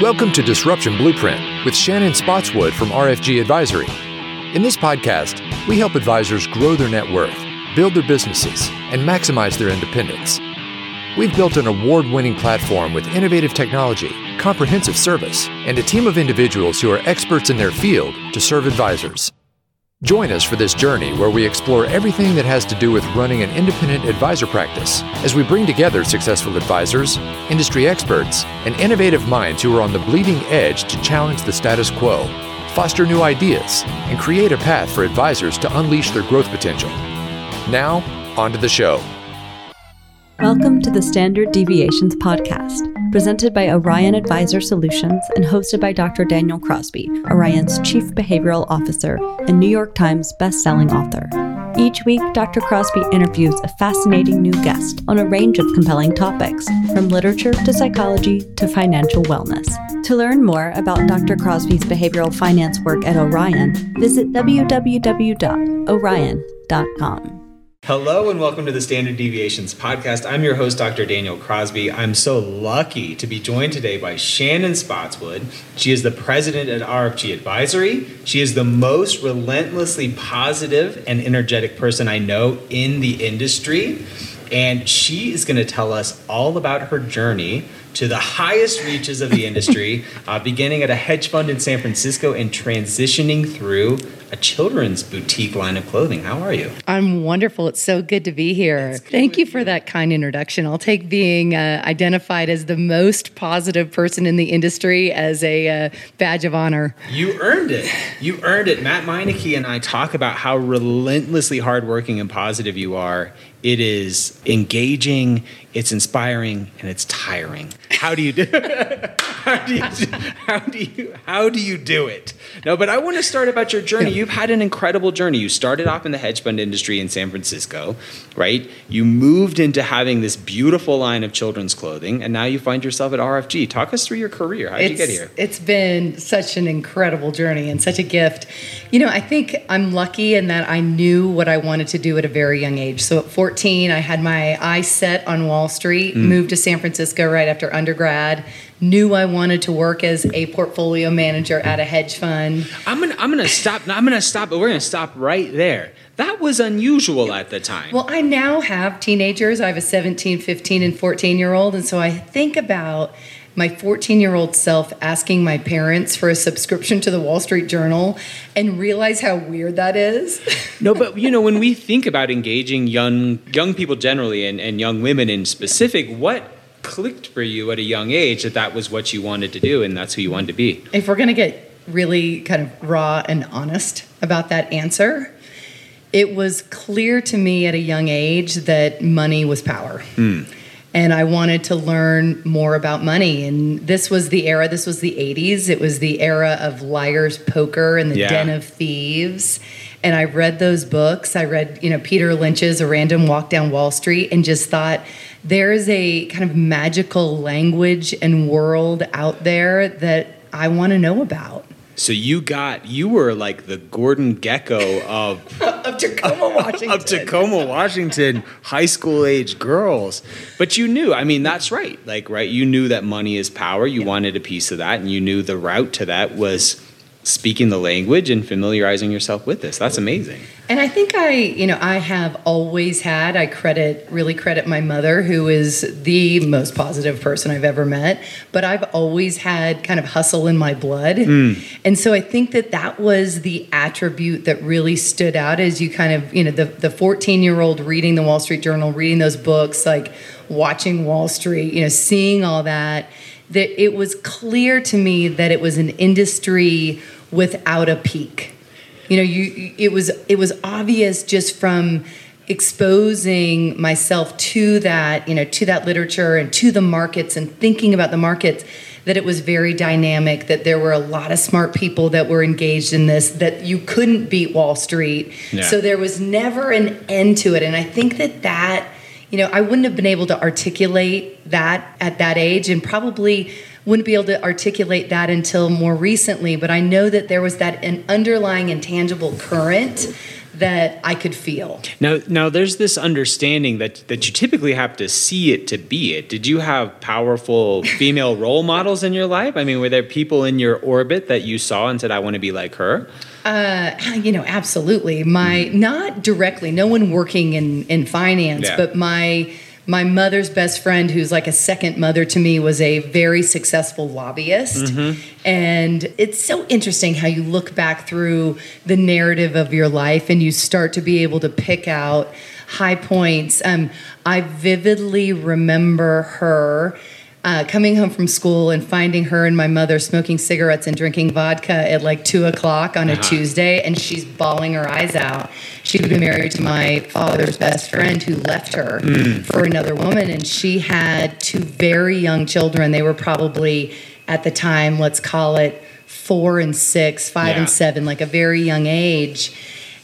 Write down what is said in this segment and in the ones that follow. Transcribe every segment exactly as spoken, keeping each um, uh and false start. Welcome to Disruption Blueprint with Shannon Spotswood from R F G Advisory. In this podcast, we help advisors grow their net worth, build their businesses, and maximize their independence. We've built an award-winning platform with innovative technology, comprehensive service, and a team of individuals who are experts in their field to serve advisors. Join us for this journey where we explore everything that has to do with running an independent advisor practice as we bring together successful advisors, industry experts, and innovative minds who are on the bleeding edge to challenge the status quo, foster new ideas, and create a path for advisors to unleash their growth potential. Now, on to the show. Welcome to the Standard Deviations Podcast, presented by Orion Advisor Solutions and hosted by Doctor Daniel Crosby, Orion's Chief Behavioral Officer and New York Times bestselling author. Each week, Doctor Crosby interviews a fascinating new guest on a range of compelling topics, from literature to psychology to financial wellness. To learn more about Doctor Crosby's behavioral finance work at Orion, visit w w w dot orion dot com. Hello and welcome to the Standard Deviations Podcast. I'm your host, Doctor Daniel Crosby. I'm so lucky to be joined today by Shannon Spotswood. She is the president at R F G Advisory. She is the most relentlessly positive and energetic person I know in the industry. And she is going to tell us all about her journey to the highest reaches of the industry, uh, beginning at a hedge fund in San Francisco and transitioning through a children's boutique line of clothing. How are you? I'm wonderful. It's so good to be here. Thank you for that kind introduction. I'll take being uh, identified as the most positive person in the industry as a uh, badge of honor. You earned it. You earned it. Matt Meineke and I talk about how relentlessly hardworking and positive you are. It is engaging, it's inspiring, and it's tiring. How do you do it? How do you do, how do you how do you do it? No, but I want to start about your journey. You've had an incredible journey. You started off in the hedge fund industry in San Francisco, right? You moved into having this beautiful line of children's clothing, and now you find yourself at R F G. Talk us through your career. How did you get here? It's been such an incredible journey and such a gift. You know, I think I'm lucky in that I knew what I wanted to do at a very young age. So at fourteen, I had my eye set on Wall Street, mm. moved to San Francisco right after undergrad, knew I wanted to work as a portfolio manager at a hedge fund. I'm gonna, I'm gonna stop. I'm gonna stop, but we're gonna stop right there. That was unusual at the time. Well, I now have teenagers. I have a seventeen, fifteen, and fourteen-year-old, and so I think about my fourteen-year-old self asking my parents for a subscription to the Wall Street Journal and realize how weird that is. No, but, you know, when we think about engaging young young people generally and, and young women in specific, what clicked for you at a young age that that was what you wanted to do and that's who you wanted to be? If we're going to get really kind of raw and honest about that answer, it was clear to me at a young age that money was power. Mm. And I wanted to learn more about money. And this was the era, this was the eighties. It was the era of liar's poker and the yeah. den of thieves. And I read those books. I read, you know, Peter Lynch's A Random Walk Down Wall Street and just thought, there is a kind of magical language and world out there that I want to know about. So you got, you were like the Gordon Gekko of... of Tacoma, Washington. Of Tacoma, Washington, high school age girls. But you knew, I mean, that's right. Like, right, you knew that money is power. You yeah. wanted a piece of that. And you knew the route to that was speaking the language and familiarizing yourself with this. That's amazing. And I think I, you know, I have always had, I credit, really credit my mother, who is the most positive person I've ever met, but I've always had kind of hustle in my blood. Mm. And so I think that that was the attribute that really stood out as you kind of, you know, the, the fourteen-year-old reading the Wall Street Journal, reading those books, like watching Wall Street, you know, seeing all that. That it was clear to me that it was an industry without a peak. You know, you it was it was obvious just from exposing myself to that, you know, to that literature and to the markets and thinking about the markets, that it was very dynamic, that there were a lot of smart people that were engaged in this, that you couldn't beat Wall Street. Yeah. So there was never an end to it. And I think that that You know, I wouldn't have been able to articulate that at that age and probably wouldn't be able to articulate that until more recently. But I know that there was that an underlying intangible current that I could feel. Now, now there's this understanding that, that you typically have to see it to be it. Did you have powerful female role models in your life? I mean, were there people in your orbit that you saw and said, I want to be like her? Uh, you know, absolutely. My, mm. not directly, no one working in, in finance, yeah. but my... My mother's best friend, who's like a second mother to me, was a very successful lobbyist. Mm-hmm. And it's so interesting how you look back through the narrative of your life and you start to be able to pick out high points. Um, I vividly remember her uh, coming home from school and finding her and my mother smoking cigarettes and drinking vodka at like two o'clock on uh-huh. a Tuesday, and she's bawling her eyes out. She'd been married to my father's best friend who left her mm. for another woman, and she had two very young children. They were probably, at the time, let's call it four and six, five yeah. and seven, like a very young age.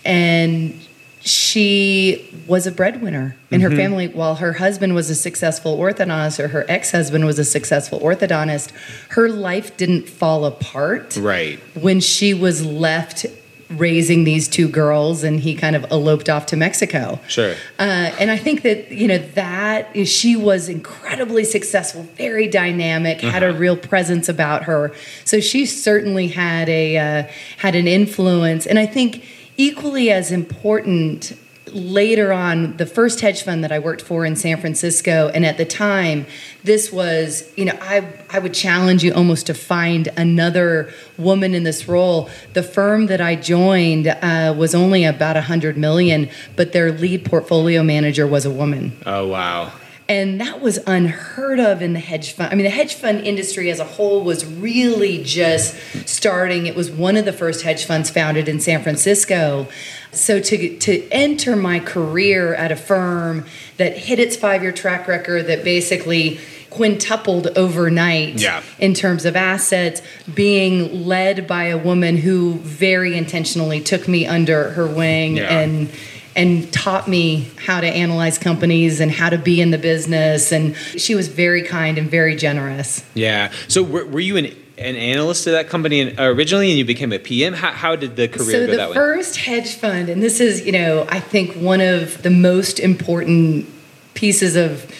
And she was a breadwinner in mm-hmm. her family. While her husband was a successful orthodontist, or her ex-husband was a successful orthodontist, her life didn't fall apart right. when she was left raising these two girls, and he kind of eloped off to Mexico. Sure. Uh, and I think that, you know, that she was incredibly successful, very dynamic, uh-huh. had a real presence about her. So she certainly had a, uh, had an influence. And I think equally as important, later on, the first hedge fund that I worked for in San Francisco, and at the time, this was, you know, I I would challenge you almost to find another woman in this role. The firm that I joined uh, was only about one hundred million dollars, but their lead portfolio manager was a woman. Oh, wow. And that was unheard of in the hedge fund. I mean, the hedge fund industry as a whole was really just starting. It was one of the first hedge funds founded in San Francisco. So to to enter my career at a firm that hit its five-year track record, that basically quintupled overnight yeah. in terms of assets, being led by a woman who very intentionally took me under her wing yeah. and and taught me how to analyze companies and how to be in the business. And she was very kind and very generous. Yeah. So were, were you an, an analyst at that company originally, and you became a P M? How, how did the career so go the that way? So the first hedge fund, and this is, you know, I think one of the most important pieces of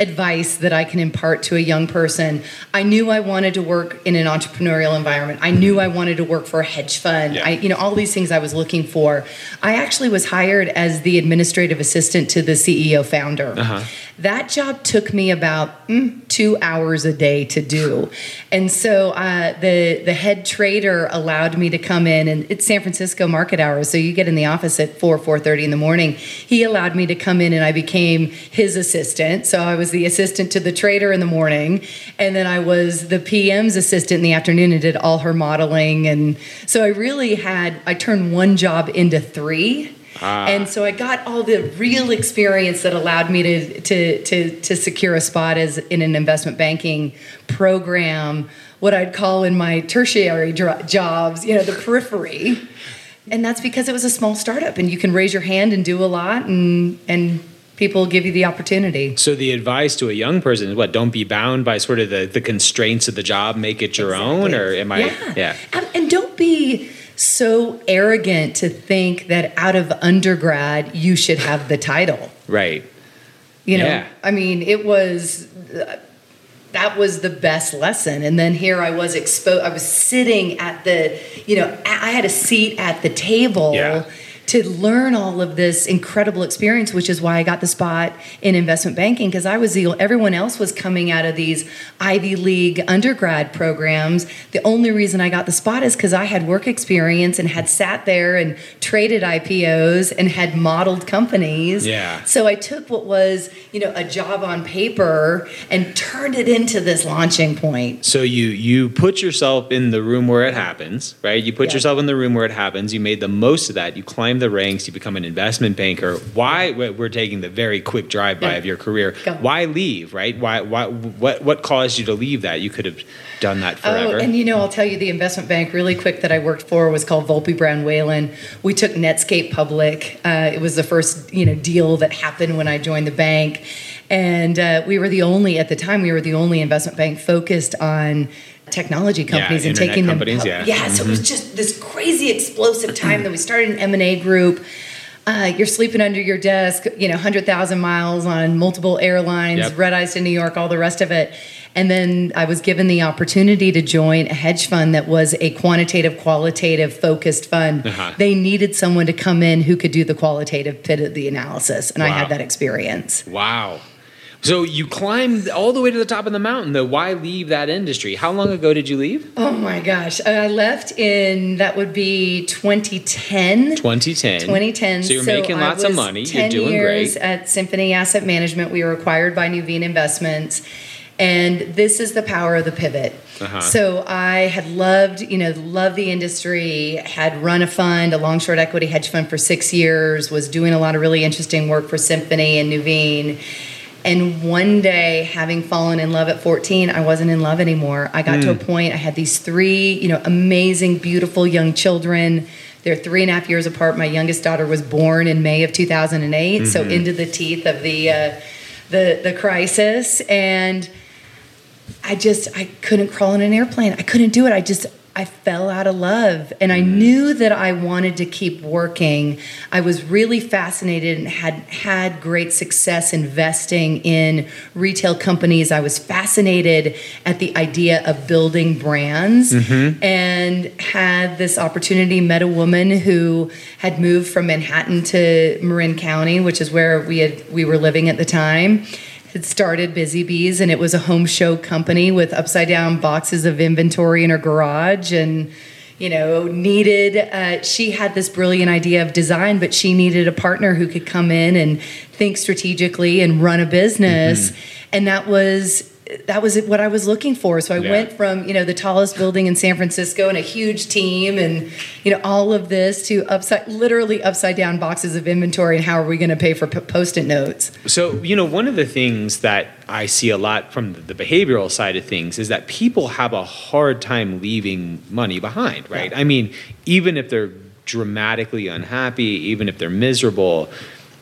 advice that I can impart to a young person. I knew I wanted to work in an entrepreneurial environment. I knew I wanted to work for a hedge fund. Yeah. I, you know, all these things I was looking for. I actually was hired as the administrative assistant to the C E O founder. Uh-huh. That job took me about mm, two hours a day to do, and so uh, the the head trader allowed me to come in, and it's San Francisco market hours, so you get in the office at four four thirty in the morning. He allowed me to come in, and I became his assistant. So I was the assistant to the trader in the morning, and then I was the P M's assistant in the afternoon and did all her modeling. And so I really had, I turned one job into three. Ah. And so I got all the real experience that allowed me to, to, to, to secure a spot as in an investment banking program, what I'd call in my tertiary dr- jobs, you know, the periphery. And that's because it was a small startup, and you can raise your hand and do a lot, and, and people give you the opportunity. So the advice to a young person is what? Don't be bound by sort of the, the constraints of the job. Make it your exactly. own, or am I? Yeah. yeah. And, and don't be so arrogant to think that out of undergrad you should have the title. Right. You know, yeah. I mean, it was, that was the best lesson. And then here I was exposed, I was sitting at the, you know, I had a seat at the table. Yeah. to learn all of this incredible experience, which is why I got the spot in investment banking, because I was the, everyone else was coming out of these Ivy League undergrad programs. The only reason I got the spot is because I had work experience and had sat there and traded I P Os and had modeled companies. Yeah. So I took what was, you know, a job on paper and turned it into this launching point. So you you put yourself in the room where it happens, right? You put yeah. yourself in the room where it happens. You made the most of that. You climbed the ranks, you become an investment banker. Why? We're taking the very quick drive-by yeah. of your career. Go. Why leave, right? Why? Why? What, what caused you to leave that? You could have done that forever. Oh, and you know, I'll tell you, the investment bank really quick that I worked for was called Volpe Brown Whalen. We took Netscape public. Uh, it was the first, you know, deal that happened when I joined the bank. And uh, we were the only, at the time, we were the only investment bank focused on technology companies yeah, and taking companies, them. Companies, yeah. Yeah, mm-hmm. So it was just this crazy explosive time that we started an M and A group. uh, you're sleeping under your desk, you know, one hundred thousand miles on multiple airlines, yep. red eyes to New York, all the rest of it. And then I was given the opportunity to join a hedge fund that was a quantitative, qualitative focused fund. Uh-huh. They needed someone to come in who could do the qualitative bit of the analysis. And wow. I had that experience. Wow. So you climbed all the way to the top of the mountain, though. Why leave that industry? How long ago did you leave? Oh, my gosh. I left in, that would be twenty ten. twenty ten. twenty ten. So you're so making lots of money. You're doing great. ten years at Symphony Asset Management. We were acquired by Nuveen Investments. And this is the power of the pivot. Uh-huh. So I had loved, you know, loved the industry, had run a fund, a long short equity hedge fund for six years, was doing a lot of really interesting work for Symphony and Nuveen. And one day, having fallen in love at fourteen, I wasn't in love anymore. I got mm. to a point, I had these three, you know, amazing, beautiful young children. They're three and a half years apart. My youngest daughter was born in May of two thousand eight, mm-hmm. so into the teeth of the, uh, the, the crisis. And I just, I couldn't crawl in an airplane. I couldn't do it. I just... I fell out of love, and I knew that I wanted to keep working. I was really fascinated and had had great success investing in retail companies. I was fascinated at the idea of building brands, mm-hmm. and had this opportunity, met a woman who had moved from Manhattan to Marin County, which is where we had we were living at the time. It started Busy Bees, and it was a home show company with upside down boxes of inventory in her garage, and, you know, needed, uh, she had this brilliant idea of design, but she needed a partner who could come in and think strategically and run a business. Mm-hmm. And that was, that was what I was looking for. So I yeah. went from, you know, the tallest building in San Francisco and a huge team and, you know, all of this to upside, literally upside down boxes of inventory and how are we going to pay for Post-it notes? So, you know, one of the things that I see a lot from the behavioral side of things is that people have a hard time leaving money behind, right? Yeah. I mean, even if they're dramatically unhappy, even if they're miserable,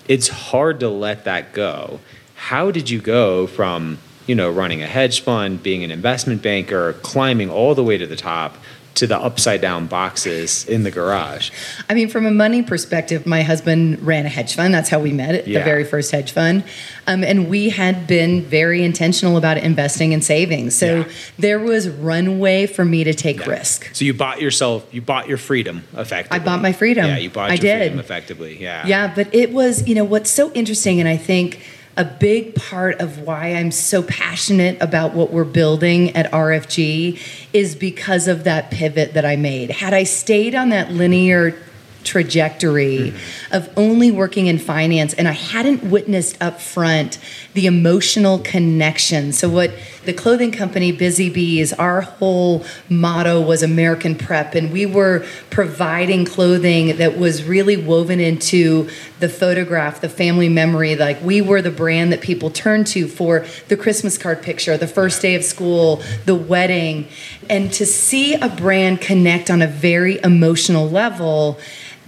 it's hard to let that go. How did you go from... you know, running a hedge fund, being an investment banker, climbing all the way to the top to the upside down boxes in the garage? I mean, from a money perspective, my husband ran a hedge fund. That's how we met at yeah. the very first hedge fund. Um, and we had been very intentional about investing and saving. So yeah. there was runway for me to take yeah. risk. So you bought yourself, you bought your freedom effectively. I bought my freedom. Yeah, you bought I your did. freedom effectively. Yeah. Yeah, but it was, you know, what's so interesting, and I think a big part of why I'm so passionate about what we're building at R F G is because of that pivot that I made. Had I stayed on that linear trajectory mm-hmm. of only working in finance, and I hadn't witnessed up front the emotional connection. So what the clothing company Busy Bees, our whole motto was American Prep, and we were providing clothing that was really woven into the photograph, the family memory. Like, we were the brand that people turned to for the Christmas card picture, the first day of school, the wedding. And to see a brand connect on a very emotional level,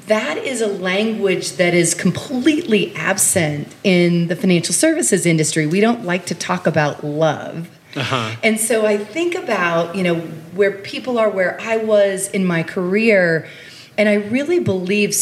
that is a language that is completely absent in the financial services industry. We don't like to talk about love. Uh-huh. And so I think about, you know, where people are, where I was in my career, and I really believe,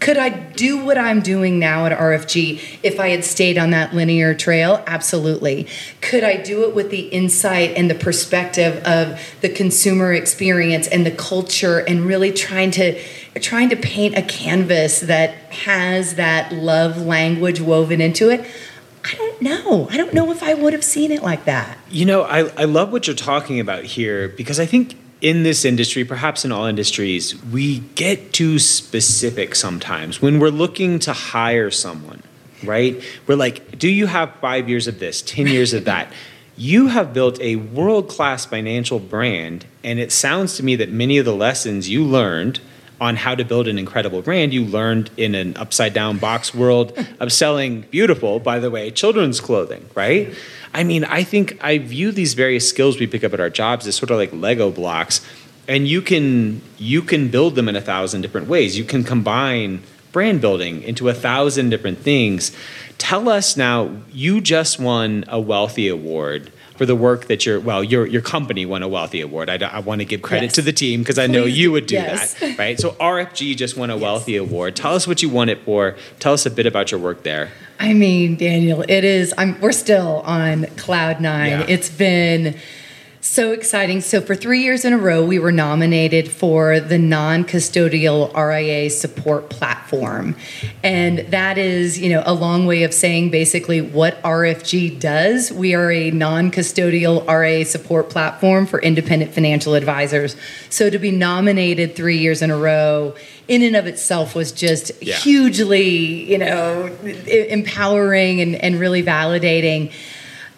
could I do what I'm doing now at R F G if I had stayed on that linear trail? Absolutely. Could I do it with the insight and the perspective of the consumer experience and the culture, and really trying to trying to paint a canvas that has that love language woven into it? I don't know. I don't know if I would have seen it like that. You know, I, I love what you're talking about here, because I think in this industry, perhaps in all industries, we get too specific sometimes. When we're looking to hire someone, right? We're like, do you have five years of this, ten years of that? You have built a world-class financial brand, and it sounds to me that many of the lessons you learned on how to build an incredible brand, you learned in an upside-down box world of selling beautiful, by the way, children's clothing, right? I mean, I think I view these various skills we pick up at our jobs as sort of like Lego blocks, and you can you can build them in a thousand different ways. You can combine brand building into a thousand different things. Tell us now, you just won a Wealthy Award for the work that your, well, your your company won a Wealthy Award. I, I want to give credit yes. to the team because I know Please. you would do yes. that, right? So R F G just won a yes. Wealthy Award. Tell us what you won it for. Tell us a bit about your work there. I mean, Daniel, it is, I'm, we're still on cloud nine. Yeah. It's been so exciting. So for three years in a row, we were nominated for the non-custodial R I A support platform. And that is, you know, a long way of saying basically what R F G does. We are a non-custodial R I A support platform for independent financial advisors. So to be nominated three years in a row in and of itself was just yeah. hugely, you know, empowering and, and really validating.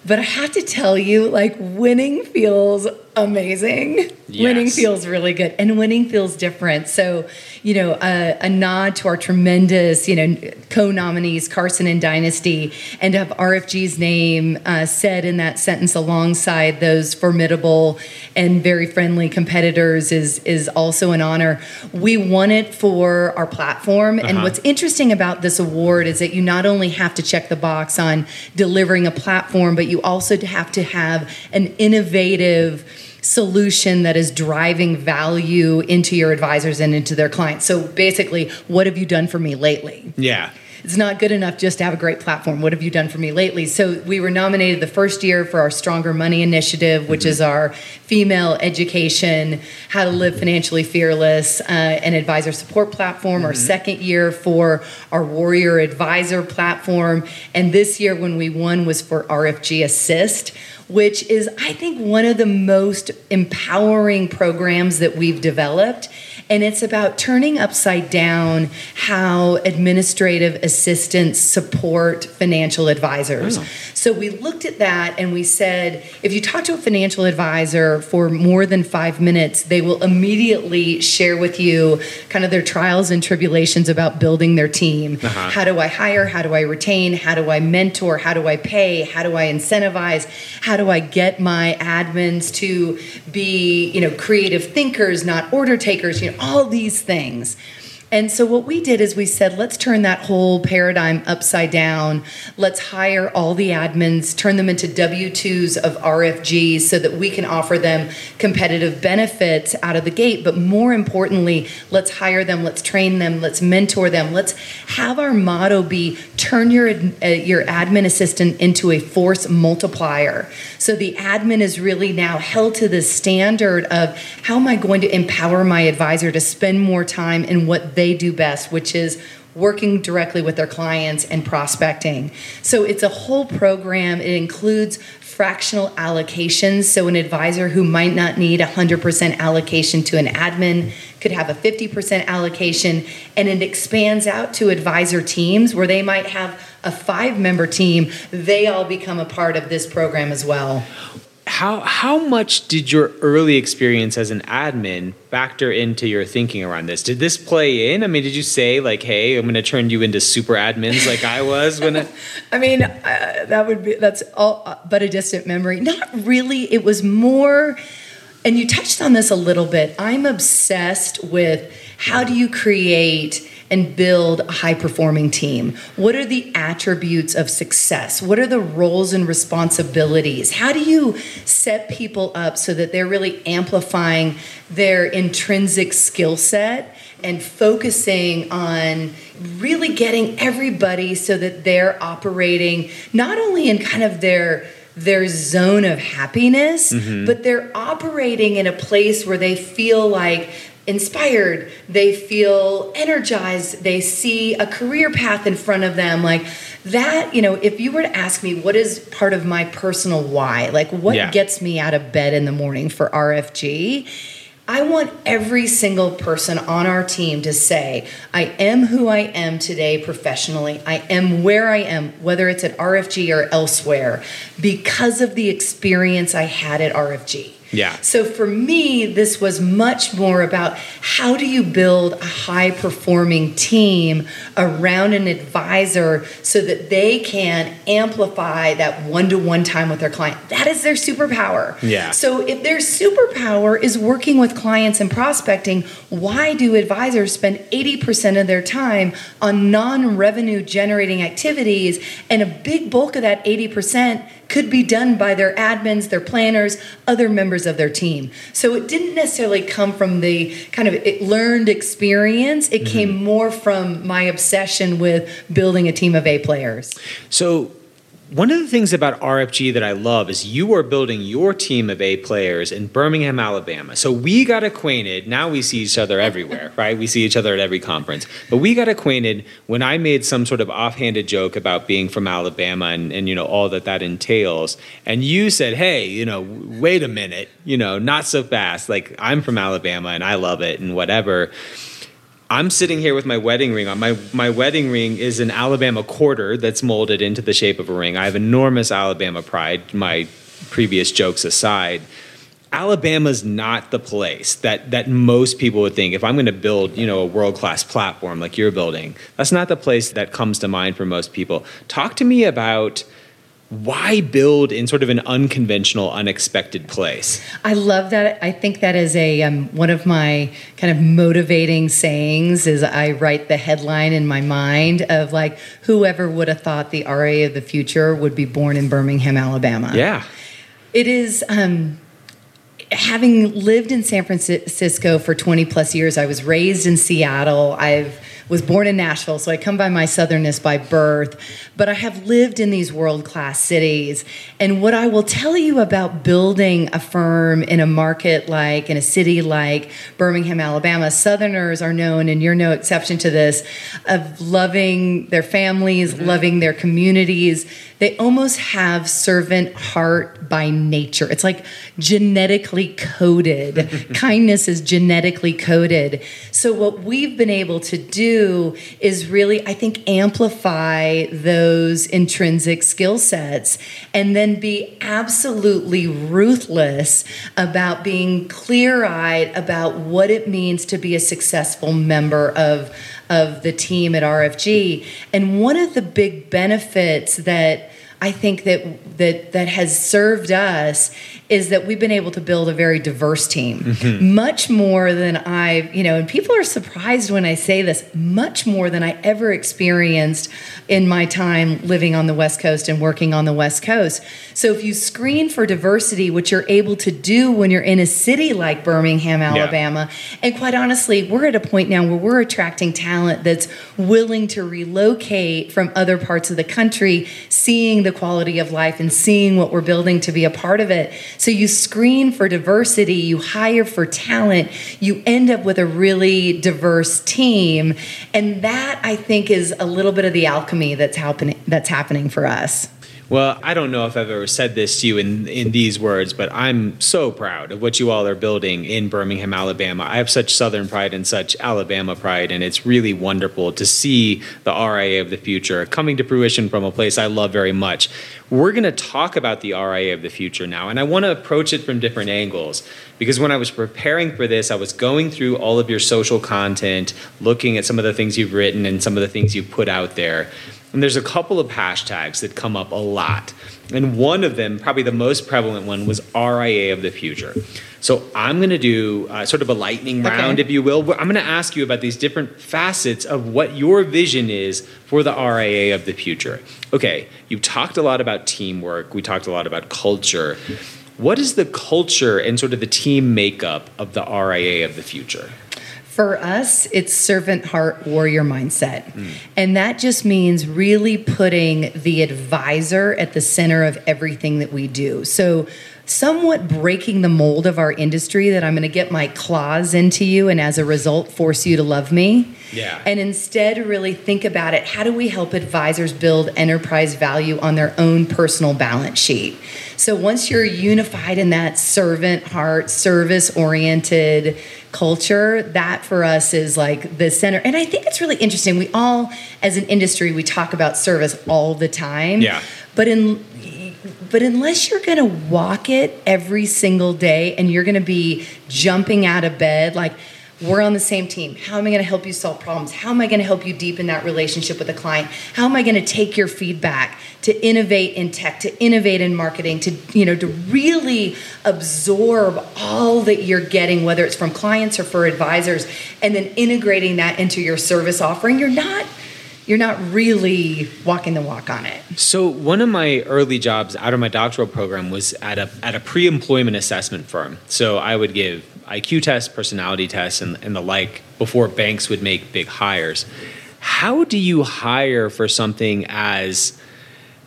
But I have to tell you, like, winning feels amazing. Yes. Winning feels really good, and winning feels different. So, you know, uh, a nod to our tremendous, you know, co-nominees, Carson and Dynasty, and to have R F G's name uh, said in that sentence alongside those formidable and very friendly competitors is is also an honor. We won it for our platform, uh-huh. and what's interesting about this award is that you not only have to check the box on delivering a platform, but you also have to have an innovative solution that is driving value into your advisors and into their clients. So basically, what have you done for me lately? Yeah. It's not good enough just to have a great platform. What have you done for me lately? So we were nominated the first year for our Stronger Money Initiative, which mm-hmm. is our female education, how to live financially fearless, uh, and advisor support platform. Mm-hmm. Our second year for our Warrior Advisor platform. And this year when we won was for R F G Assist, which is, I think, one of the most empowering programs that we've developed. And it's about turning upside down how administrative assistants support financial advisors. Wow. So we looked at that and we said, if you talk to a financial advisor for more than five minutes, they will immediately share with you kind of their trials and tribulations about building their team. Uh-huh. How do I hire? How do I retain? How do I mentor? How do I pay? How do I incentivize? How do I get my admins to be, you know, creative thinkers, not order takers? You know, all these things. And so what we did is we said, let's turn that whole paradigm upside down. Let's hire all the admins, turn them into W two's of R F G so that we can offer them competitive benefits out of the gate. But more importantly, let's hire them, let's train them, let's mentor them. Let's have our motto be, turn your, uh, your admin assistant into a force multiplier. So the admin is really now held to the standard of, how am I going to empower my advisor to spend more time in what they they do best, which is working directly with their clients and prospecting. So it's a whole program. It includes fractional allocations. So an advisor who might not need one hundred percent allocation to an admin could have a fifty percent allocation, and it expands out to advisor teams where they might have a five-member team. They all become a part of this program as well. How how much did your early experience as an admin factor into your thinking around this? Did this play in? I mean, did you say like, "Hey, I'm going to turn you into super admins," like I was when? I, I mean, uh, that would be that's all but a distant memory. Not really. It was more, and you touched on this a little bit. I'm obsessed with how do you create and build a high-performing team? What are the attributes of success? What are the roles and responsibilities? How do you set people up so that they're really amplifying their intrinsic skill set and focusing on really getting everybody so that they're operating not only in kind of their their zone of happiness, mm-hmm. but they're operating in a place where they feel like inspired, they feel energized, they see a career path in front of them. Like that, you know, if you were to ask me what is part of my personal why, like what yeah. gets me out of bed in the morning for R F G, I want every single person on our team to say, I am who I am today professionally. I am where I am, whether it's at R F G or elsewhere, because of the experience I had at R F G. Yeah. So for me, this was much more about how do you build a high-performing team around an advisor so that they can amplify that one-to-one time with their client. That is their superpower. Yeah. So if their superpower is working with clients and prospecting, why do advisors spend eighty percent of their time on non-revenue generating activities, and a big bulk of that eighty percent could be done by their admins, their planners, other members of their team. So it didn't necessarily come from the kind of learned experience. It mm-hmm. came more from my obsession with building a team of A players. So one of the things about R F G that I love is you are building your team of A players in Birmingham, Alabama. So we got acquainted. Now we see each other everywhere, right? We see each other at every conference. But we got acquainted when I made some sort of offhanded joke about being from Alabama and, and you know, all that that entails. And you said, hey, you know, wait a minute, you know, not so fast. Like, I'm from Alabama and I love it and whatever. I'm sitting here with my wedding ring on. My my wedding ring is an Alabama quarter that's molded into the shape of a ring. I have enormous Alabama pride, my previous jokes aside. Alabama's not the place that that most people would think. If I'm going to build, you know, a world-class platform like you're building, that's not the place that comes to mind for most people. Talk to me about why build in sort of an unconventional, unexpected place? I love that. I think that is a um, one of my kind of motivating sayings is I write the headline in my mind of like, whoever would have thought the R A of the future would be born in Birmingham, Alabama. Yeah. It is... Um, having lived in San Francisco for twenty plus years, I was raised in Seattle. I was born in Nashville, so I come by my southernness by birth. But I have lived in these world-class cities. And what I will tell you about building a firm in a market like, in a city like Birmingham, Alabama, Southerners are known, and you're no exception to this, of loving their families, mm-hmm. loving their communities. They almost have servant heart by nature. It's like genetically coded. Kindness is genetically coded. So what we've been able to do is really, I think, amplify those intrinsic skill sets and then be absolutely ruthless about being clear-eyed about what it means to be a successful member of of the team at R F G. And one of the big benefits that I think that that that has served us is that we've been able to build a very diverse team, mm-hmm. much more than I, you know, and people are surprised when I say this, much more than I ever experienced in my time living on the West Coast and working on the West Coast. So if you screen for diversity, which you're able to do when you're in a city like Birmingham, Alabama, yeah. and quite honestly, we're at a point now where we're attracting talent that's willing to relocate from other parts of the country, seeing the the quality of life and seeing what we're building to be a part of it. So you screen for diversity, you hire for talent, you end up with a really diverse team. And that, I think, is a little bit of the alchemy that's happening that's happening for us. Well, I don't know if I've ever said this to you in, in these words, but I'm so proud of what you all are building in Birmingham, Alabama. I have such Southern pride and such Alabama pride, and it's really wonderful to see the R I A of the future coming to fruition from a place I love very much. We're going to talk about the R I A of the future now, and I want to approach it from different angles, because when I was preparing for this, I was going through all of your social content, looking at some of the things you've written and some of the things you've put out there. And there's a couple of hashtags that come up a lot. And one of them, probably the most prevalent one, was R I A of the future. So I'm going to do uh, sort of a lightning round, okay. if you will. I'm going to ask you about these different facets of what your vision is for the R I A of the future. Okay, you talked a lot about teamwork. We talked a lot about culture. What is the culture and sort of the team makeup of the R I A of the future? For us, it's servant heart warrior mindset. Mm. And that just means really putting the advisor at the center of everything that we do. So somewhat breaking the mold of our industry that I'm going to get my claws into you and as a result force you to love me. Yeah. And instead really think about it. How do we help advisors build enterprise value on their own personal balance sheet? So once you're unified in that servant heart, service-oriented culture, that for us is like the center. And I think it's really interesting. We all, as an industry, we talk about service all the time. Yeah. But in... But unless you're going to walk it every single day and you're going to be jumping out of bed, like, we're on the same team. How am I going to help you solve problems? How am I going to help you deepen that relationship with a client? How am I going to take your feedback to innovate in tech, to innovate in marketing, to, you know, to really absorb all that you're getting, whether it's from clients or for advisors, and then integrating that into your service offering? You're not... you're not really walking the walk on it. So one of my early jobs out of my doctoral program was at a at a pre-employment assessment firm. So I would give I Q tests, personality tests, and, and the like before banks would make big hires. How do you hire for something as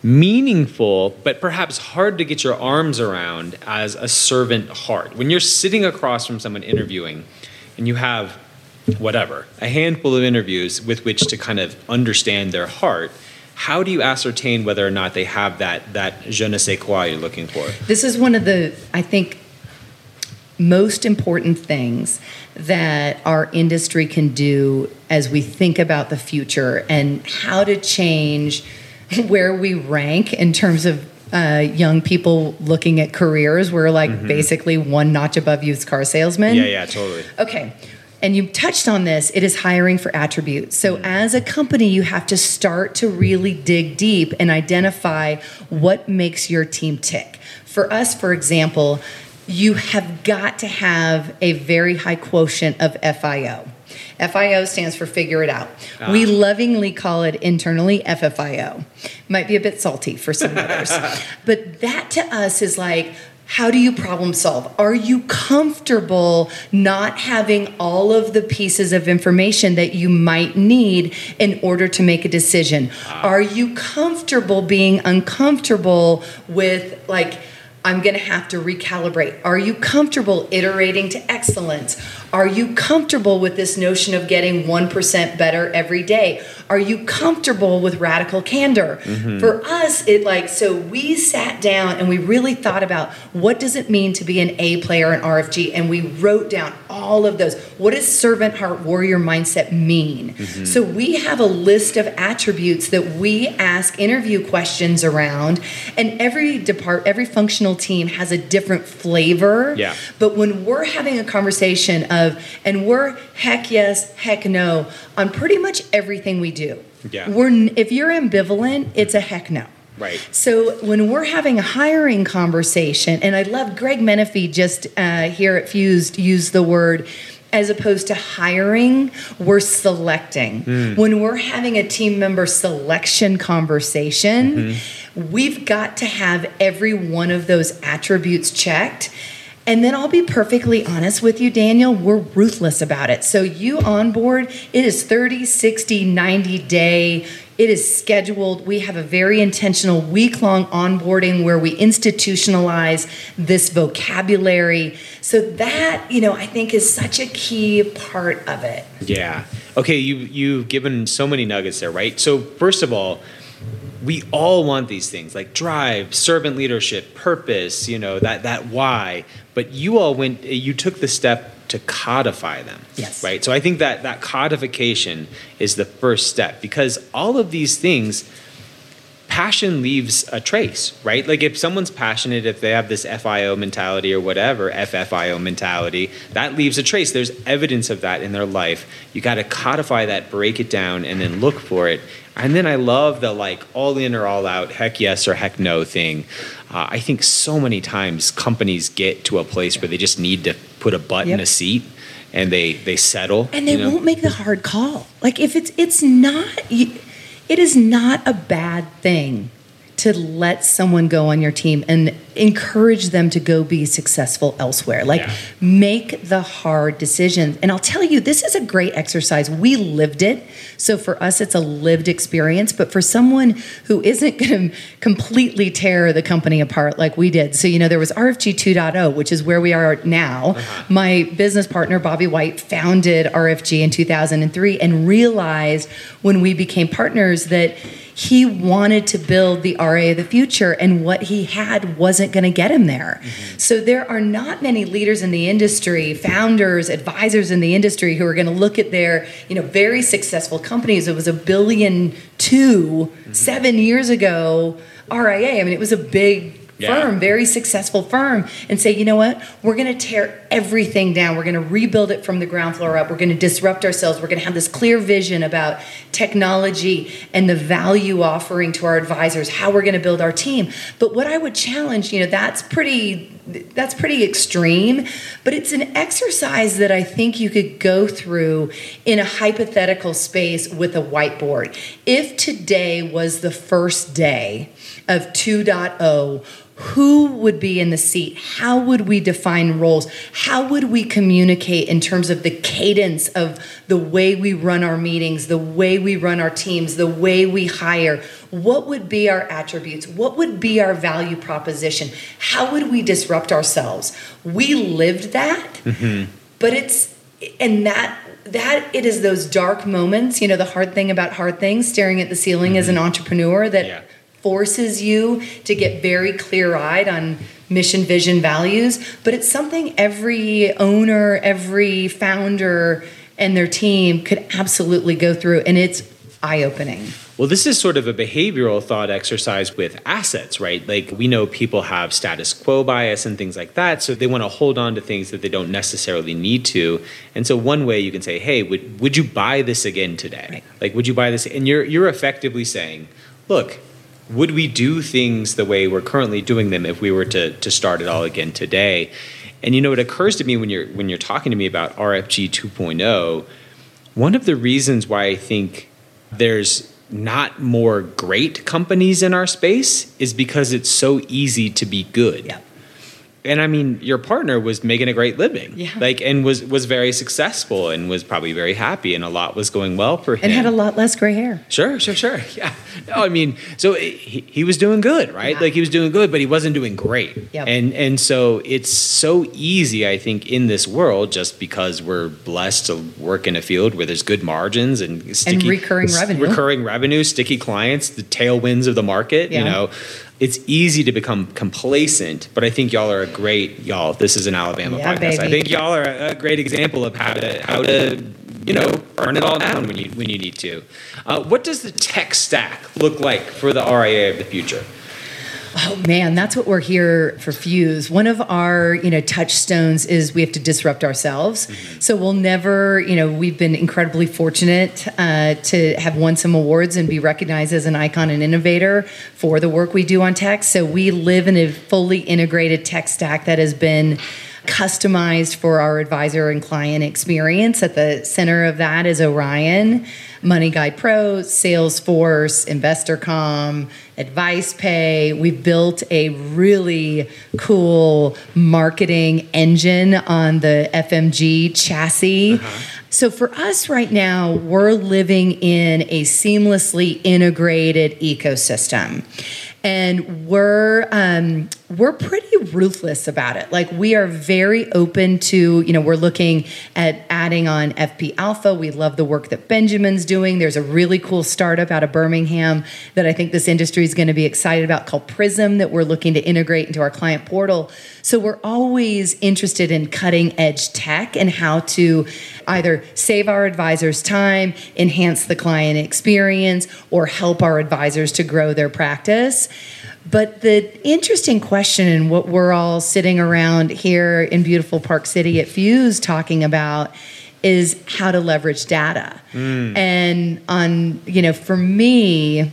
meaningful, but perhaps hard to get your arms around as a servant heart? When you're sitting across from someone interviewing and you have whatever, a handful of interviews with which to kind of understand their heart, how do you ascertain whether or not they have that that je ne sais quoi you're looking for? This is one of the, I think, most important things that our industry can do as we think about the future and how to change where we rank in terms of uh, young people looking at careers. We're like mm-hmm. basically one notch above used car salesmen. Yeah, yeah, totally. Okay. And you touched on this, it is hiring for attributes. So mm-hmm. as a company, you have to start to really dig deep and identify what makes your team tick. For us, for example, you have got to have a very high quotient of F I O. F I O stands for figure it out. Ah. We lovingly call it internally F F I O. Might be a bit salty for some others. But that to us is like, how do you problem solve? Are you comfortable not having all of the pieces of information that you might need in order to make a decision? Ah. Are you comfortable being uncomfortable with, like, I'm going to have to recalibrate. Are you comfortable iterating to excellence? Are you comfortable with this notion of getting one percent better every day? Are you comfortable with radical candor? Mm-hmm. For us, it like, so we sat down and we really thought about what does it mean to be an A player in R F G? And we wrote down all of those. What does servant heart warrior mindset mean? Mm-hmm. So we have a list of attributes that we ask interview questions around, and every depart, every functional team has a different flavor. Yeah. But when we're having a conversation of, and we're heck yes, heck no on pretty much everything we do. Yeah. We're, if you're ambivalent, it's a heck no. Right. So when we're having a hiring conversation, and I love Greg Menefee just uh, here at Fused used the word, as opposed to hiring, we're selecting. Mm. When we're having a team member selection conversation, mm-hmm. we've got to have every one of those attributes checked. And then I'll be perfectly honest with you, Daniel, we're ruthless about it. So you onboard, it is thirty, sixty, ninety day. It is scheduled. We have a very intentional week-long onboarding where we institutionalize this vocabulary. So that, you know, I think is such a key part of it. Yeah. Okay, you, you've given so many nuggets there, right? So first of all, we all want these things like drive, servant leadership, purpose, you know, that that why. But you all went, you took the step to codify them, yes. right? So I think that that codification is the first step, because all of these things, passion leaves a trace, right? Like if someone's passionate, if they have this F I O mentality or whatever, F F I O mentality, that leaves a trace. There's evidence of that in their life. You got to codify that, break it down, and then look for it. And then I love the like all in or all out, heck yes or heck no thing. Uh, I think so many times companies get to a place where they just need to put a butt yep. in a seat, and they they settle. And they you know? won't make the hard call. Like if it's it's not, it is not a bad thing to let someone go on your team and encourage them to go be successful elsewhere. Like yeah. make the hard decisions. And I'll tell you, this is a great exercise. We lived it. So for us, it's a lived experience, but for someone who isn't going to completely tear the company apart like we did. So, you know, there was R F G two point oh, which is where we are now. Uh-huh. My business partner, Bobby White, founded R F G in two thousand three and realized when we became partners that he wanted to build the R A of the future, and what he had wasn't going to get him there. Mm-hmm. So there are not many leaders in the industry, founders, advisors in the industry who are going to look at their, you know, very successful companies. It was a billion two mm-hmm. seven years ago, R I A. I mean, it was a big yeah. firm, very successful firm, and say, you know what, we're going to tear everything down. We're going to rebuild it from the ground floor up. We're going to disrupt ourselves. We're going to have this clear vision about technology and the value offering to our advisors, how we're going to build our team. But what I would challenge, you know, that's pretty that's pretty extreme, but it's an exercise that I think you could go through in a hypothetical space with a whiteboard. If today was the first day of two point oh, who would be in the seat? How would we define roles? How would we communicate in terms of the cadence of the way we run our meetings, the way we run our teams, the way we hire? What would be our attributes? What would be our value proposition? How would we disrupt ourselves? We lived that, mm-hmm. but it's, and that, that it is those dark moments, you know, the hard thing about hard things, staring at the ceiling mm-hmm. as an entrepreneur that... Yeah. forces you to get very clear-eyed on mission, vision, values, but it's something every owner, every founder and their team could absolutely go through, and it's eye-opening. Well, this is sort of a behavioral thought exercise with assets, right? Like we know people have status quo bias and things like that, so they want to hold on to things that they don't necessarily need to. And so one way you can say, hey, would would you buy this again today? Right. Like, would you buy this? And you're you're effectively saying, look, would we do things the way we're currently doing them if we were to to start it all again today? And you know, it occurs to me when you're when you're talking to me about R F G two point oh, one of the reasons why I think there's not more great companies in our space is because it's so easy to be good. Yeah. And I mean, your partner was making a great living, yeah. like, and was was very successful and was probably very happy, and a lot was going well for him. And had a lot less gray hair. Sure, sure, sure. Yeah. No, I mean, so he, he was doing good, right? Yeah. Like he was doing good, but he wasn't doing great. Yep. And and so it's so easy, I think, in this world, just because we're blessed to work in a field where there's good margins and sticky and recurring st- revenue, recurring revenue, sticky clients, the tailwinds of the market, yeah. you know. It's easy to become complacent, but I think y'all are a great, y'all, this is an Alabama yeah, podcast. Baby. I think y'all are a great example of how to, how to, you know, burn it all down when you, when you need to. Uh, what does the tech stack look like for the R I A of the future? Oh man, that's what we're here for. Fuse. One of our, you know, touchstones is we have to disrupt ourselves. Mm-hmm. So we'll never, you know, we've been incredibly fortunate uh, to have won some awards and be recognized as an icon and innovator for the work we do on tech. So we live in a fully integrated tech stack that has been customized for our advisor and client experience. At the center of that is Orion, MoneyGuide Pro, Salesforce, InvestorCom, AdvicePay. We've built a really cool marketing engine on the F M G chassis. Uh-huh. So for us right now, we're living in a seamlessly integrated ecosystem. And we're um, we're pretty ruthless about it. Like we are very open to, you know, we're looking at adding on F P Alpha. We love the work that Benjamin's doing. There's a really cool startup out of Birmingham that I think this industry is going to be excited about called Prism that we're looking to integrate into our client portal. So we're always interested in cutting edge tech and how to either save our advisors time, enhance the client experience, or help our advisors to grow their practice. But the interesting question and what we're all sitting around here in beautiful Park City at Fuse talking about is how to leverage data. Mm. And on, you know, for me,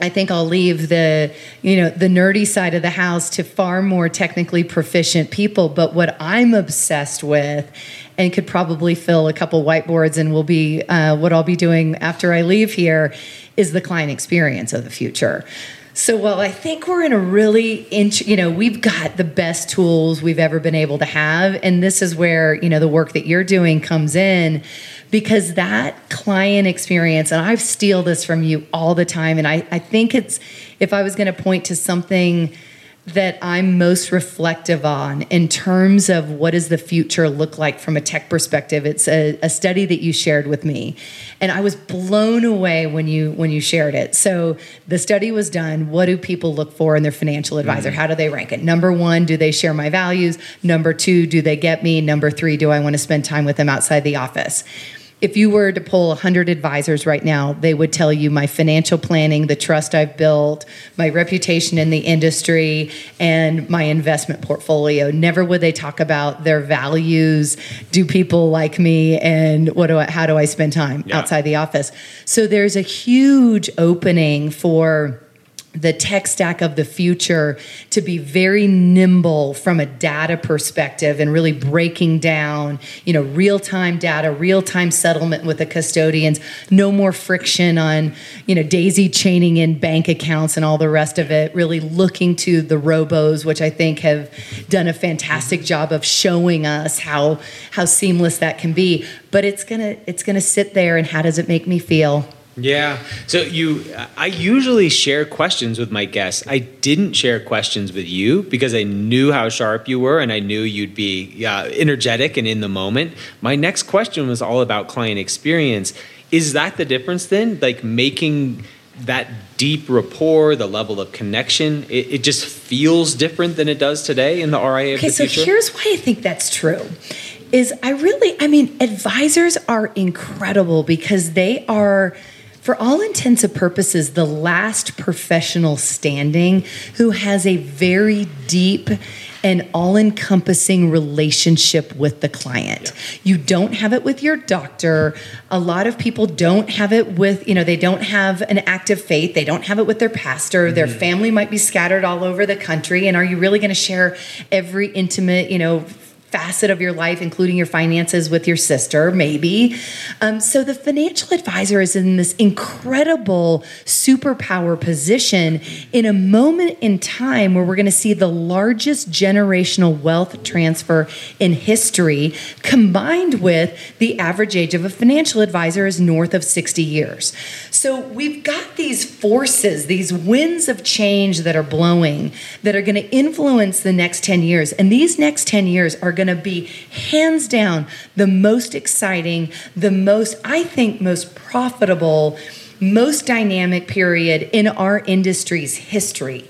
I think I'll leave the, you know, the nerdy side of the house to far more technically proficient people. But what I'm obsessed with, and could probably fill a couple whiteboards and will be uh, what I'll be doing after I leave here, is the client experience of the future. So while I think we're in a really, int- you know, we've got the best tools we've ever been able to have. And this is where, you know, the work that you're doing comes in, because that client experience, and I steal this from you all the time. And I, I think it's, if I was going to point to something that I'm most reflective on in terms of what does the future look like from a tech perspective, it's a, a study that you shared with me. And I was blown away when you when you shared it. So the study was done. What do people look for in their financial advisor? How do they rank it? Number one, do they share my values? Number two, do they get me? Number three, do I want to spend time with them outside the office? If you were to poll one hundred advisors right now, they would tell you my financial planning, the trust I've built, my reputation in the industry, and my investment portfolio. Never would they talk about their values, do people like me, and what do I, how do I spend time yeah. outside the office? So there's a huge opening for the tech stack of the future to be very nimble from a data perspective and really breaking down, you know, real-time data, real-time settlement with the custodians, no more friction on, you know, daisy chaining in bank accounts and all the rest of it, really looking to the robos, which I think have done a fantastic job of showing us how how seamless that can be. But it's gonna it's gonna sit there, and how does it make me feel? Yeah. So you, I usually share questions with my guests. I didn't share questions with you because I knew how sharp you were and I knew you'd be uh, energetic and in the moment. My next question was all about client experience. Is that the difference then? Like making that deep rapport, the level of connection, it, it just feels different than it does today in the R I A of the future? Okay, so here's why I think that's true. Is I really, I mean, advisors are incredible because they are, for all intents and purposes, the last professional standing who has a very deep and all-encompassing relationship with the client. Yeah. You don't have it with your doctor. A lot of people don't have it with, you know, they don't have an active faith. They don't have it with their pastor. Mm-hmm. Their family might be scattered all over the country. And are you really going to share every intimate, you know, facet of your life, including your finances, with your sister, maybe. Um, so the financial advisor is in this incredible superpower position in a moment in time where we're going to see the largest generational wealth transfer in history, combined with the average age of a financial advisor is north of sixty years. So we've got these forces, these winds of change that are blowing, that are going to influence the next ten years. And these next ten years are going to be hands down the most exciting, the most, I think, most profitable, most dynamic period in our industry's history.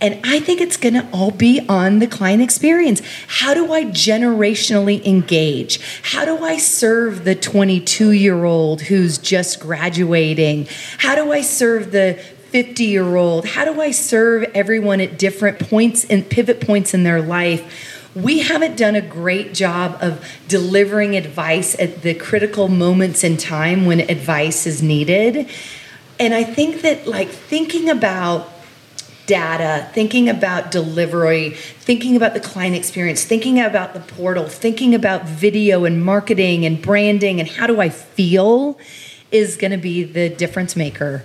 And I think it's going to all be on the client experience. How do I generationally engage? How do I serve the twenty-two-year-old who's just graduating? How do I serve the fifty-year-old? How do I serve everyone at different points and pivot points in their life? We haven't done a great job of delivering advice at the critical moments in time when advice is needed. And I think that, like, thinking about data, thinking about delivery, thinking about the client experience, thinking about the portal, thinking about video and marketing and branding and how do I feel is going to be the difference maker.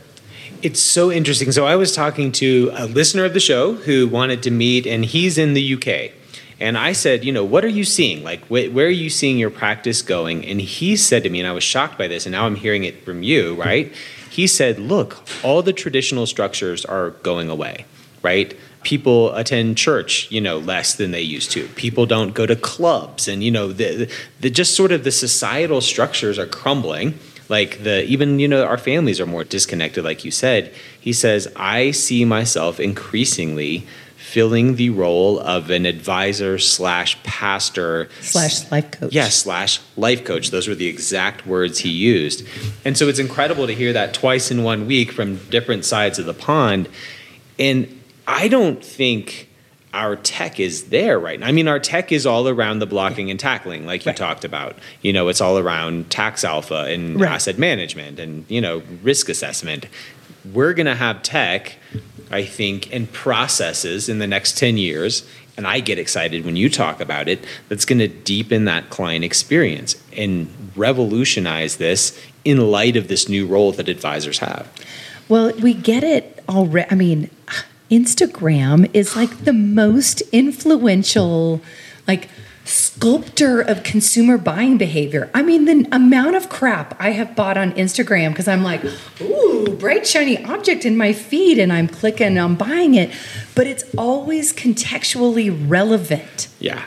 It's so interesting. So I was talking to a listener of the show who wanted to meet, and he's in the U K. And I said, you know, what are you seeing? Like, wh- where are you seeing your practice going? And he said to me, and I was shocked by this, and now I'm hearing it from you, right? He said, look, all the traditional structures are going away, right? People attend church, you know, less than they used to. People don't go to clubs. And, you know, the, the just sort of the societal structures are crumbling. Like the, even, you know, our families are more disconnected, like you said. He says, I see myself increasingly filling the role of an advisor slash pastor. Slash life coach. Yes, yeah, slash life coach. Those were the exact words he used. And so it's incredible to hear that twice in one week from different sides of the pond. And I don't think our tech is there right now. I mean, our tech is all around the blocking and tackling, like you right. talked about. You know, it's all around tax alpha and right. asset management and, you know, risk assessment. We're going to have tech, I think, and processes in the next ten years, and I get excited when you talk about it, that's going to deepen that client experience and revolutionize this in light of this new role that advisors have. Well, we get it already. I mean, Instagram is like the most influential, like, sculptor of consumer buying behavior. I mean, the amount of crap I have bought on Instagram because I'm like, ooh, bright, shiny object in my feed, and I'm clicking, I'm buying it. But it's always contextually relevant. Yeah.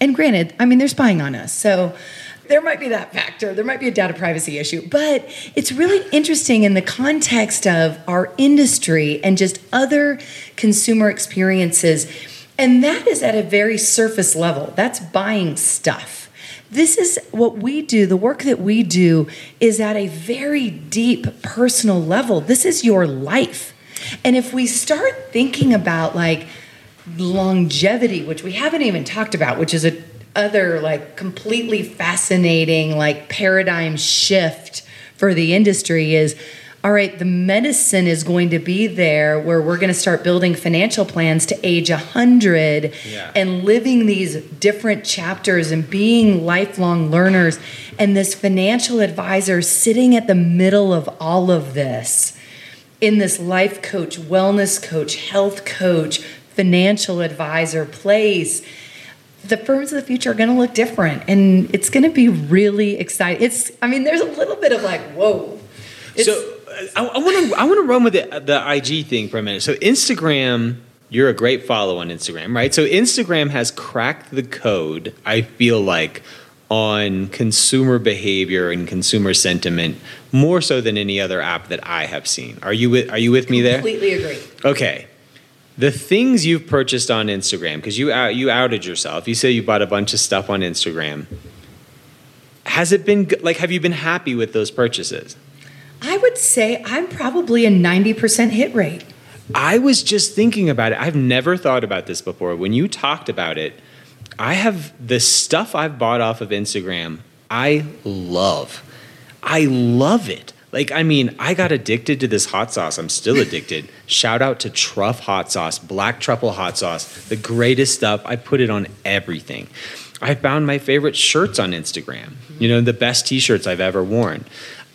And granted, I mean, they're spying on us. So there might be that factor. There might be a data privacy issue. But it's really interesting in the context of our industry and just other consumer experiences. And that is at a very surface level. That's buying stuff. This is what we do. The work that we do is at a very deep personal level. This is your life. And if we start thinking about, like, longevity, which we haven't even talked about, which is a other, like, completely fascinating, like, paradigm shift for the industry, is all right, the medicine is going to be there where we're going to start building financial plans to age one hundred yeah. and living these different chapters and being lifelong learners. And this financial advisor sitting at the middle of all of this in this life coach, wellness coach, health coach, financial advisor place, the firms of the future are going to look different. And it's going to be really exciting. It's, I mean, there's a little bit of like, whoa. It's, so I want to I want to run with the, the I G thing for a minute. So Instagram, you're a great follow on Instagram, right? So Instagram has cracked the code, I feel like, on consumer behavior and consumer sentiment more so than any other app that I have seen. Are you with, are you with me there? Completely agree. Okay. The things you've purchased on Instagram, because you out, you outed yourself. You say you bought a bunch of stuff on Instagram. Has it been, like, have you been happy with those purchases? I would say I'm probably a ninety percent hit rate. I was just thinking about it. I've never thought about this before. When you talked about it, I have the stuff I've bought off of Instagram, I love. I love it. Like, I mean, I got addicted to this hot sauce. I'm still addicted. Shout out to Truff hot sauce, black truffle hot sauce, the greatest stuff. I put it on everything. I found my favorite shirts on Instagram, you know, the best t-shirts I've ever worn.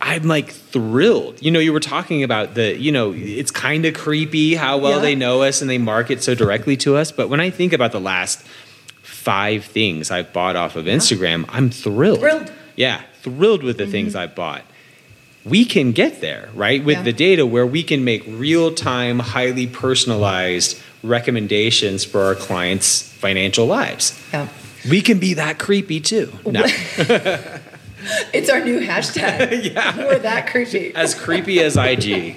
I'm like thrilled. You know, you were talking about the, you know, it's kind of creepy how well yeah. they know us and they market so directly to us. But when I think about the last five things I've bought off of Instagram, I'm thrilled. Thrilled. Yeah, thrilled with the mm-hmm. things I've bought. We can get there, right? With yeah. the data where we can make real-time, highly personalized recommendations for our clients' financial lives. Yeah. We can be that creepy too. No. It's our new hashtag. yeah. We're that creepy. As creepy as I G.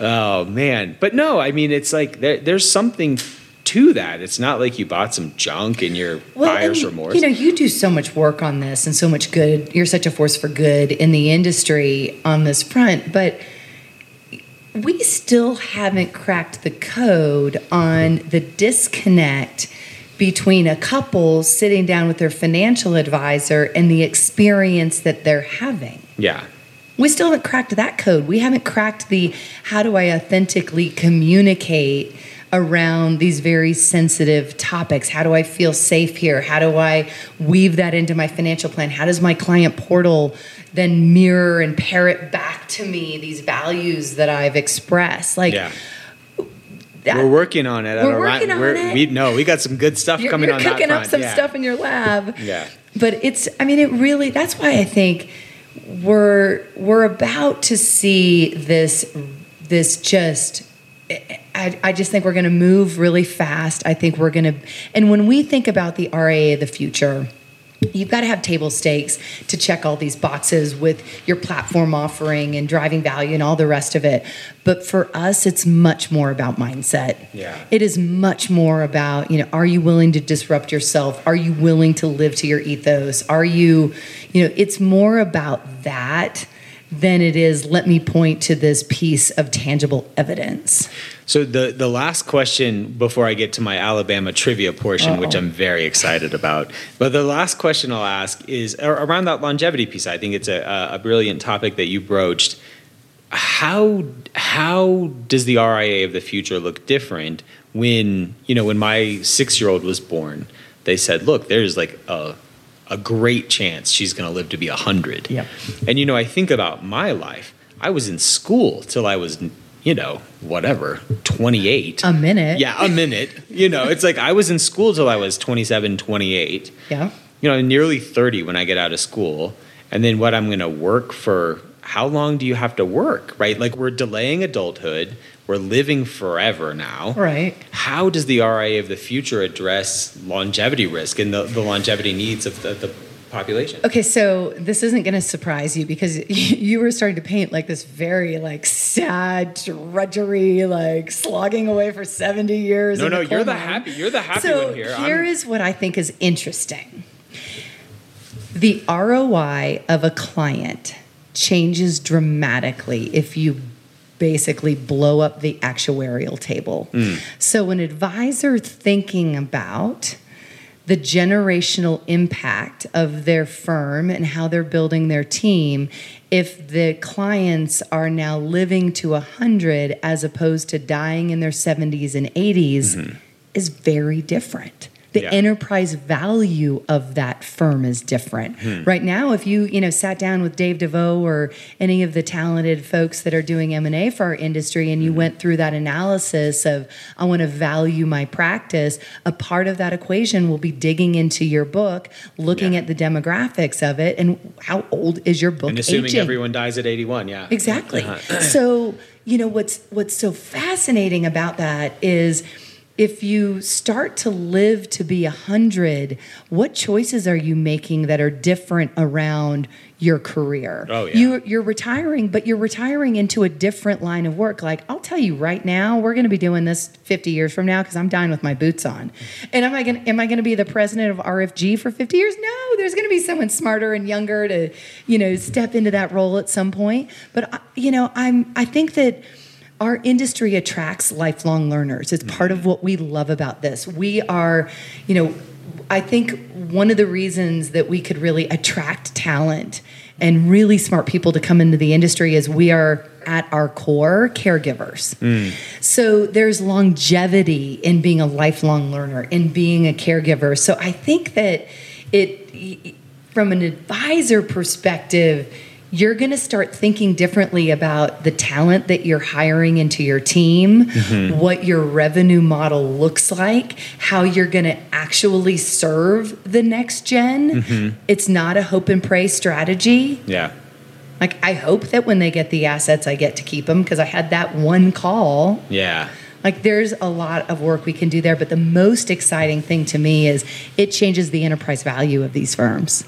Oh, man. But no, I mean, it's like there, there's something to that. It's not like you bought some junk and you're well, buyer's and, remorse. You know, you do so much work on this and so much good. You're such a force for good in the industry on this front. But we still haven't cracked the code on the disconnect between a couple sitting down with their financial advisor and the experience that they're having. Yeah. We still haven't cracked that code. We haven't cracked the how do I authentically communicate around these very sensitive topics? How do I feel safe here? How do I weave that into my financial plan? How does my client portal then mirror and parrot back to me these values that I've expressed? Like, yeah. That. We're working on it. We're working on we're, it. We, no, we got some good stuff you're, coming you're on that front. You're cooking up some yeah. stuff in your lab. yeah. But it's, I mean, it really, that's why I think we're we're about to see this, this just, I, I just think we're going to move really fast. I think we're going to, and when we think about the R A of the future, you've got to have table stakes to check all these boxes with your platform offering and driving value and all the rest of it. But for us, it's much more about mindset. Yeah. It is much more about, you know, are you willing to disrupt yourself? Are you willing to live to your ethos? Are you, you know, it's more about that than it is, let me point to this piece of tangible evidence. So the, the last question before I get to my Alabama trivia portion, Uh-oh. which I'm very excited about, but the last question I'll ask is around that longevity piece. I think it's a, a brilliant topic that you broached. How how does the R I A of the future look different when, you know, when my six-year-old was born, they said, look, there's like a a great chance she's going to live to be one hundred. Yeah. And, you know, I think about my life. I was in school till I was, you know, whatever, twenty-eight. A minute. Yeah, a minute. You know, it's like I was in school till I was twenty-seven, twenty-eight. Yeah. You know, nearly thirty when I get out of school. And then what I'm going to work for, how long do you have to work, right? Like we're delaying adulthood. We're living forever now. Right. How does the R I A of the future address longevity risk and the, the longevity needs of the, the population? Okay, so this isn't going to surprise you because you were starting to paint like this very like sad drudgery, like slogging away for seventy years. No, no, the you're the happy, you're the happy so one here. Here I'm... is what I think is interesting. The R O I of a client changes dramatically if you basically blow up the actuarial table. Mm. So an advisor thinking about the generational impact of their firm and how they're building their team if the clients are now living to one hundred as opposed to dying in their seventies and eighties mm-hmm. is very different. The yeah. enterprise value of that firm is different. Hmm. Right now, if you you know sat down with Dave DeVoe or any of the talented folks that are doing M and A for our industry and you hmm. went through that analysis of, I want to value my practice, a part of that equation will be digging into your book, looking yeah. at the demographics of it, and how old is your book aging? And assuming aging? everyone dies at eighty-one, yeah. Exactly. Uh-huh. So, you know, what's what's so fascinating about that is, if you start to live to be one hundred, what choices are you making that are different around your career? Oh, yeah. You, you're retiring, but you're retiring into a different line of work. Like, I'll tell you right now, we're going to be doing this fifty years from now because I'm dying with my boots on. And am I going am I going to be the president of R F G for fifty years? No, there's going to be someone smarter and younger to, you know, step into that role at some point. But, you know, I'm I think that our industry attracts lifelong learners. It's part of what we love about this. We are, you know, I think one of the reasons that we could really attract talent and really smart people to come into the industry is we are, at our core, caregivers. Mm. So there's longevity in being a lifelong learner, in being a caregiver. So I think that it, from an advisor perspective, you're going to start thinking differently about the talent that you're hiring into your team, mm-hmm. what your revenue model looks like, how you're going to actually serve the next gen. Mm-hmm. It's not a hope and pray strategy. Yeah. Like, I hope that when they get the assets, I get to keep them because I had that one call. Yeah. Like, there's a lot of work we can do there. But the most exciting thing to me is it changes the enterprise value of these firms.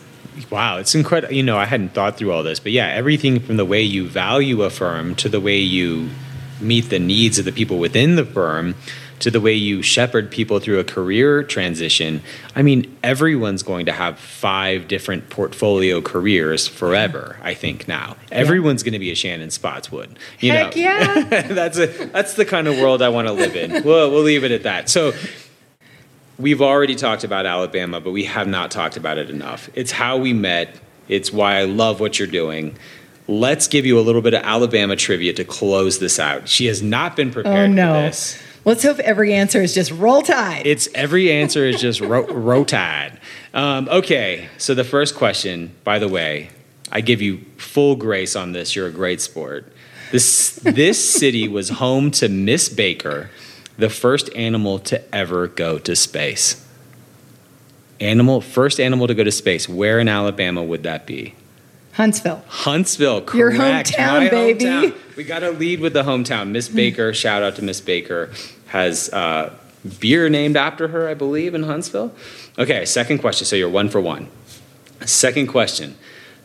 Wow, it's incredible. You know, I hadn't thought through all this, but yeah, everything from the way you value a firm to the way you meet the needs of the people within the firm to the way you shepherd people through a career transition. I mean, everyone's going to have five different portfolio careers forever, I think now. Yeah. Everyone's going to be a Shannon Spotswood. You Heck know? yeah. that's, a, that's the kind of world I want to live in. We'll, we'll leave it at that. So, we've already talked about Alabama, but we have not talked about it enough. It's how we met. It's why I love what you're doing. Let's give you a little bit of Alabama trivia to close this out. She has not been prepared oh, no. for this. Let's hope every answer is just roll tide. It's every answer is just ro- roll tide. Um, okay, so the first question, by the way, I give you full grace on this. You're a great sport. This, this city was home to Miss Baker, the first animal to ever go to space. Animal, first animal to go to space. Where in Alabama would that be? Huntsville. Huntsville, correct. Your hometown, My baby. Hometown. We got to lead with the hometown. Miss Baker, shout out to Miss Baker, has uh, beer named after her, I believe, in Huntsville. Okay, second question. So you're one for one. Second question.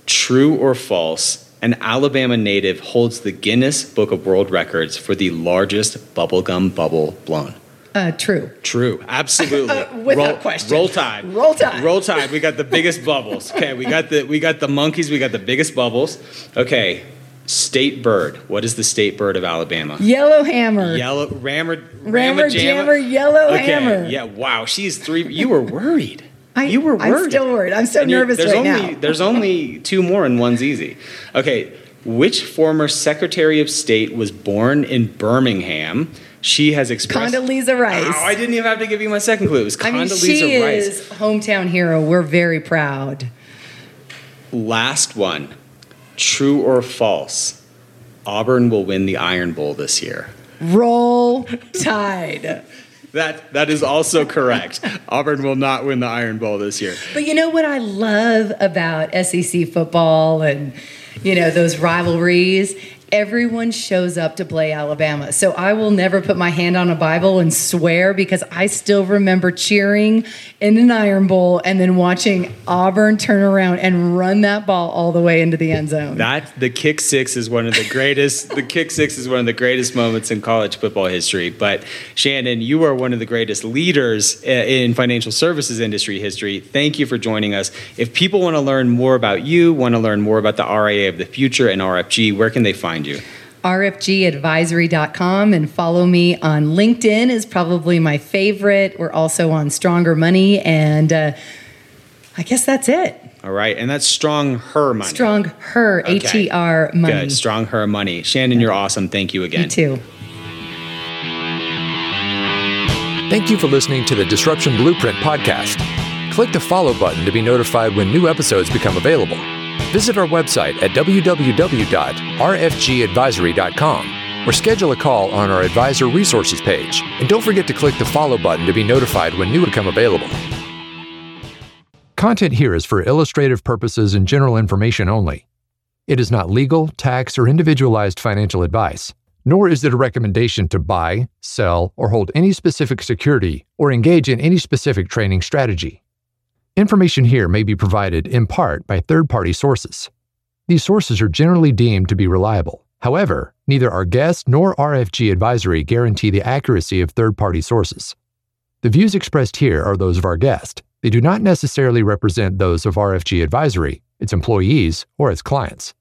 True or false? An Alabama native holds the Guinness Book of World Records for the largest bubblegum bubble blown. Uh, true. True. Absolutely. uh, without roll, question. Roll tide. Roll tide. Roll tide. We got the biggest bubbles. Okay. We got the we got the monkeys. We got the biggest bubbles. Okay. State bird. What is the state bird of Alabama? Yellowhammer. Yellow rammer. Rammer jammer. Yellowhammer. Okay. Yeah. Wow. She's three. You were worried. I, you were worried. I'm still worried. I'm so nervous right only, now. There's only two more and one's easy. Okay. Which former Secretary of State was born in Birmingham? She has expressed... Condoleezza Rice. Oh, I didn't even have to give you my second clue. It was Condoleezza Rice. I mean, she Rice. is hometown hero. We're very proud. Last one. True or false? Auburn will win the Iron Bowl this year. Roll Tide. That that is also correct. Auburn will not win the Iron Bowl this year. But you know what I love about S E C football and, you know, those rivalries? Everyone shows up to play Alabama. So I will never put my hand on a Bible and swear because I still remember cheering in an Iron Bowl and then watching Auburn turn around and run that ball all the way into the end zone. That the kick six is one of the greatest the kick six is one of the greatest moments in college football history. But Shannon, you are one of the greatest leaders in financial services industry history. Thank you for joining us. If people want to learn more about you, want to learn more about the R I A of the future and R F G, where can they find you? R F G advisory dot com, and follow me on LinkedIn is probably my favorite. We're also on Stronger Money, and uh, I guess that's it. All right, and that's Strong Her Money. Strong Her, okay. H E R Money. Good, Strong Her Money. Shannon, you're awesome. Thank you again. You too. Thank you for listening to the Disruption Blueprint podcast. Click the follow button to be notified when new episodes become available. Visit our website at w w w dot r f g advisory dot com or schedule a call on our advisor resources page. And don't forget to click the follow button to be notified when new become available. Content here is for illustrative purposes and general information only. It is not legal, tax, or individualized financial advice, nor is it a recommendation to buy, sell, or hold any specific security or engage in any specific trading strategy. Information here may be provided in part by third-party sources. These sources are generally deemed to be reliable. However, neither our guest nor R F G Advisory guarantee the accuracy of third-party sources. The views expressed here are those of our guest. They do not necessarily represent those of R F G Advisory, its employees, or its clients.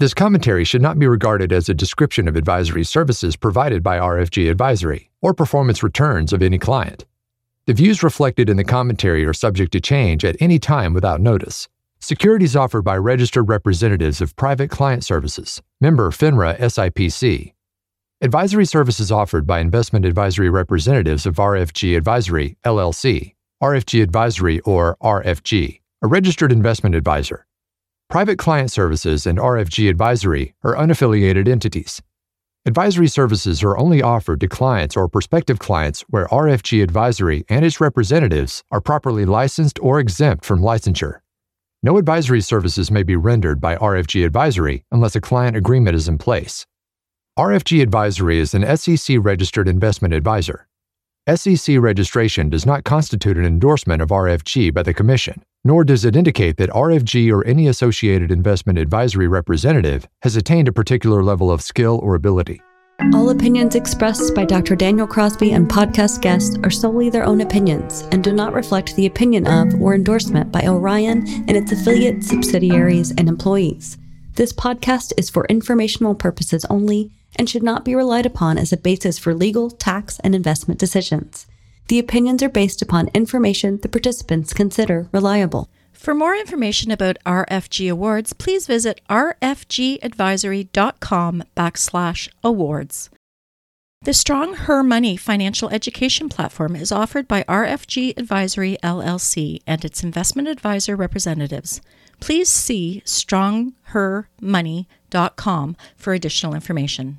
This commentary should not be regarded as a description of advisory services provided by R F G Advisory or performance returns of any client. The views reflected in the commentary are subject to change at any time without notice. Securities offered by registered representatives of Private Client Services, member FINRA S I P C. Advisory services offered by investment advisory representatives of R F G Advisory, L L C. R F G Advisory, or R F G, a registered investment advisor. Private Client Services and R F G Advisory are unaffiliated entities. Advisory services are only offered to clients or prospective clients where R F G Advisory and its representatives are properly licensed or exempt from licensure. No advisory services may be rendered by R F G Advisory unless a client agreement is in place. R F G Advisory is an S E C-registered investment advisor. S E C registration does not constitute an endorsement of R F G by the Commission, nor does it indicate that R F G or any associated investment advisory representative has attained a particular level of skill or ability. All opinions expressed by Doctor Daniel Crosby and podcast guests are solely their own opinions and do not reflect the opinion of or endorsement by Orion and its affiliate subsidiaries and employees. This podcast is for informational purposes only and should not be relied upon as a basis for legal, tax, and investment decisions. The opinions are based upon information the participants consider reliable. For more information about R F G Awards, please visit rfgadvisory.com backslash awards. The Strong Her Money financial education platform is offered by R F G Advisory L L C and its investment advisor representatives. Please see strong her money dot com for additional information.